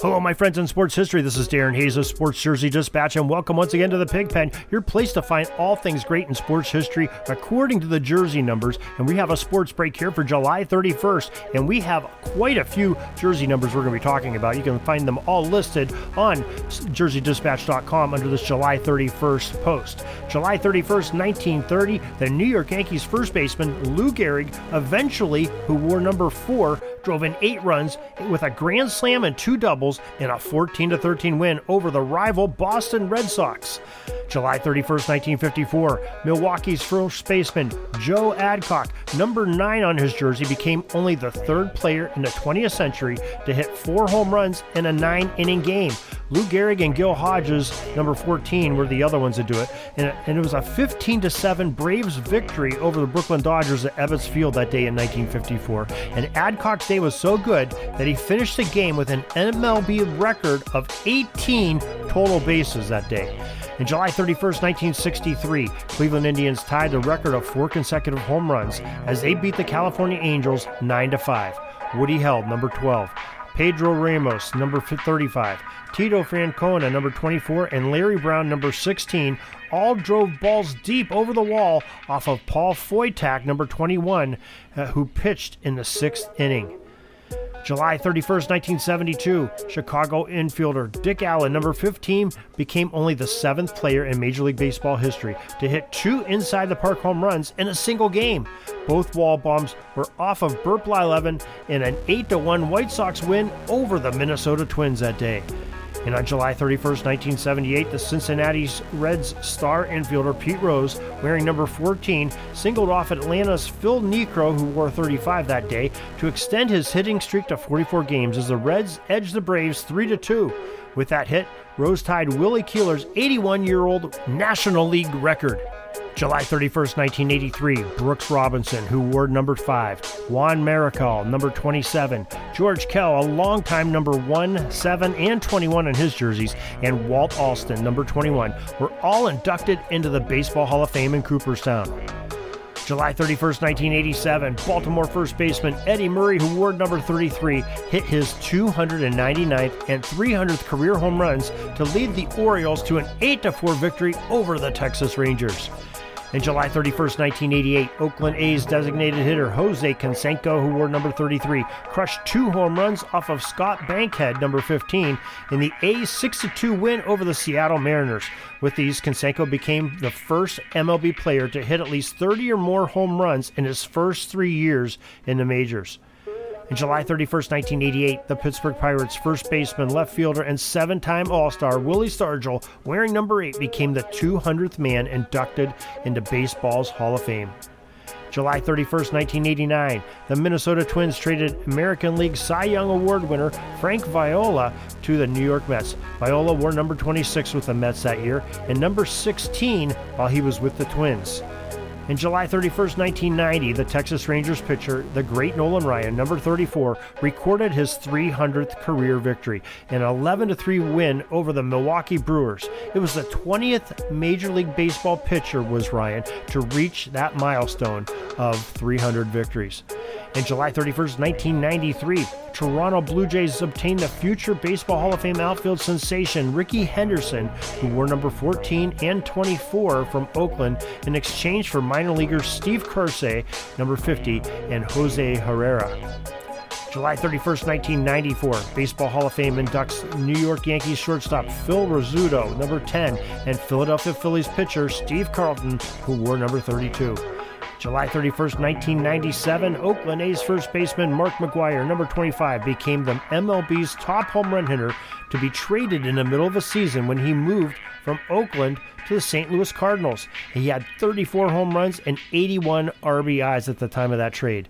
Hello, my friends in sports history. This is Darren Hayes of Sports Jersey Dispatch, and welcome once again to the Pigpen, your place to find all things great in sports history according to the jersey numbers. And we have a sports break here for July 31st, and we have quite a few jersey numbers we're going to be talking about. You can find them all listed on jerseydispatch.com under this July 31st post. July 31st, 1930, the New York Yankees first baseman Lou Gehrig, eventually, who wore number 4, drove in 8 runs with a grand slam and 2 doubles in a 14-13 win over the rival Boston Red Sox. July 31st, 1954, Milwaukee's first baseman Joe Adcock, number 9 on his jersey, became only the 3rd player in the 20th century to hit 4 home runs in a 9-inning game. Lou Gehrig and Gil Hodges, number 14, were the other ones to do it. And it was a 15-7 Braves victory over the Brooklyn Dodgers at Ebbets Field that day in 1954. And Adcock's day was so good that he finished the game with an MLB record of 18 total bases that day. On July 31st, 1963, Cleveland Indians tied the record of 4 consecutive home runs as they beat the California Angels 9-5. Woody Held, number 12. Pedro Ramos, number 35, Tito Francona, number 24, and Larry Brown, number 16, all drove balls deep over the wall off of Paul Foytack, number 21, who pitched in the 6th inning. July 31st, 1972, Chicago infielder Dick Allen, number 15, became only the 7th player in Major League Baseball history to hit 2 inside-the-park home runs in a single game. Both wall bombs were off of Bert Blyleven in an 8-1 White Sox win over the Minnesota Twins that day. And on July 31st, 1978, the Cincinnati Reds star infielder Pete Rose, wearing number 14, singled off Atlanta's Phil Niekro, who wore 35 that day, to extend his hitting streak to 44 games as the Reds edged the Braves 3-2. With that hit, Rose tied Willie Keeler's 81-year-old National League record. July 31st, 1983, Brooks Robinson, who wore number 5, Juan Marichal, number 27, George Kell, a longtime number 1, 7, and 21 in his jerseys, and Walt Alston, number 21, were all inducted into the Baseball Hall of Fame in Cooperstown. July 31st, 1987, Baltimore first baseman Eddie Murray, who wore number 33, hit his 299th and 300th career home runs to lead the Orioles to an 8-4 victory over the Texas Rangers. On July 31st, 1988, Oakland A's designated hitter Jose Canseco, who wore number 33, crushed 2 home runs off of Scott Bankhead, number 15, in the A's 6-2 win over the Seattle Mariners. With these, Canseco became the first MLB player to hit at least 30 or more home runs in his first 3 years in the majors. On July 31st, 1988, the Pittsburgh Pirates first baseman, left fielder, and 7-time All-Star Willie Stargell, wearing number 8, became the 200th man inducted into Baseball's Hall of Fame. July 31st, 1989, the Minnesota Twins traded American League Cy Young Award winner Frank Viola to the New York Mets. Viola wore number 26 with the Mets that year and number 16 while he was with the Twins. On July 31st, 1990, the Texas Rangers pitcher, the great Nolan Ryan, number 34, recorded his 300th career victory, an 11-3 win over the Milwaukee Brewers. It was the 20th Major League Baseball pitcher, was Ryan, to reach that milestone of 300 victories. On July 31st, 1993, Toronto Blue Jays obtained the future Baseball Hall of Fame outfield sensation Ricky Henderson, who wore number 14 and 24 from Oakland in exchange for minor leaguer Steve Kersey, number 50, and Jose Herrera. July 31st, 1994, Baseball Hall of Fame inducts New York Yankees shortstop Phil Rizzuto, number 10, and Philadelphia Phillies pitcher Steve Carlton, who wore number 32. July 31st, 1997, Oakland A's first baseman Mark McGwire, number 25, became the MLB's top home run hitter to be traded in the middle of a season when he moved from Oakland to the St. Louis Cardinals. He had 34 home runs and 81 RBIs at the time of that trade.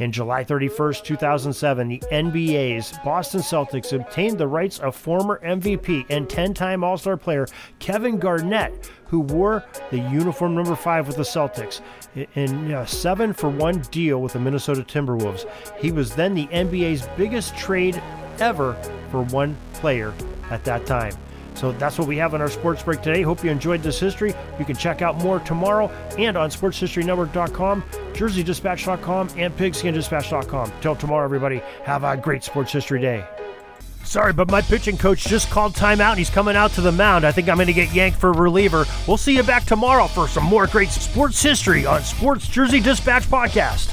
On July 31st, 2007, the NBA's Boston Celtics obtained the rights of former MVP and 10-time All-Star player Kevin Garnett, who wore the uniform number 5 with the Celtics in a 7-for-1 deal with the Minnesota Timberwolves. He was then the NBA's biggest trade ever for one player at that time. So that's what we have on our sports break today. Hope you enjoyed this history. You can check out more tomorrow and on SportsHistoryNetwork.com, JerseyDispatch.com, and PigskinDispatch.com. Till tomorrow, everybody, have a great sports history day. Sorry, but my pitching coach just called timeout, and he's coming out to the mound. I think I'm going to get yanked for reliever. We'll see you back tomorrow for some more great sports history on Sports Jersey Dispatch Podcast.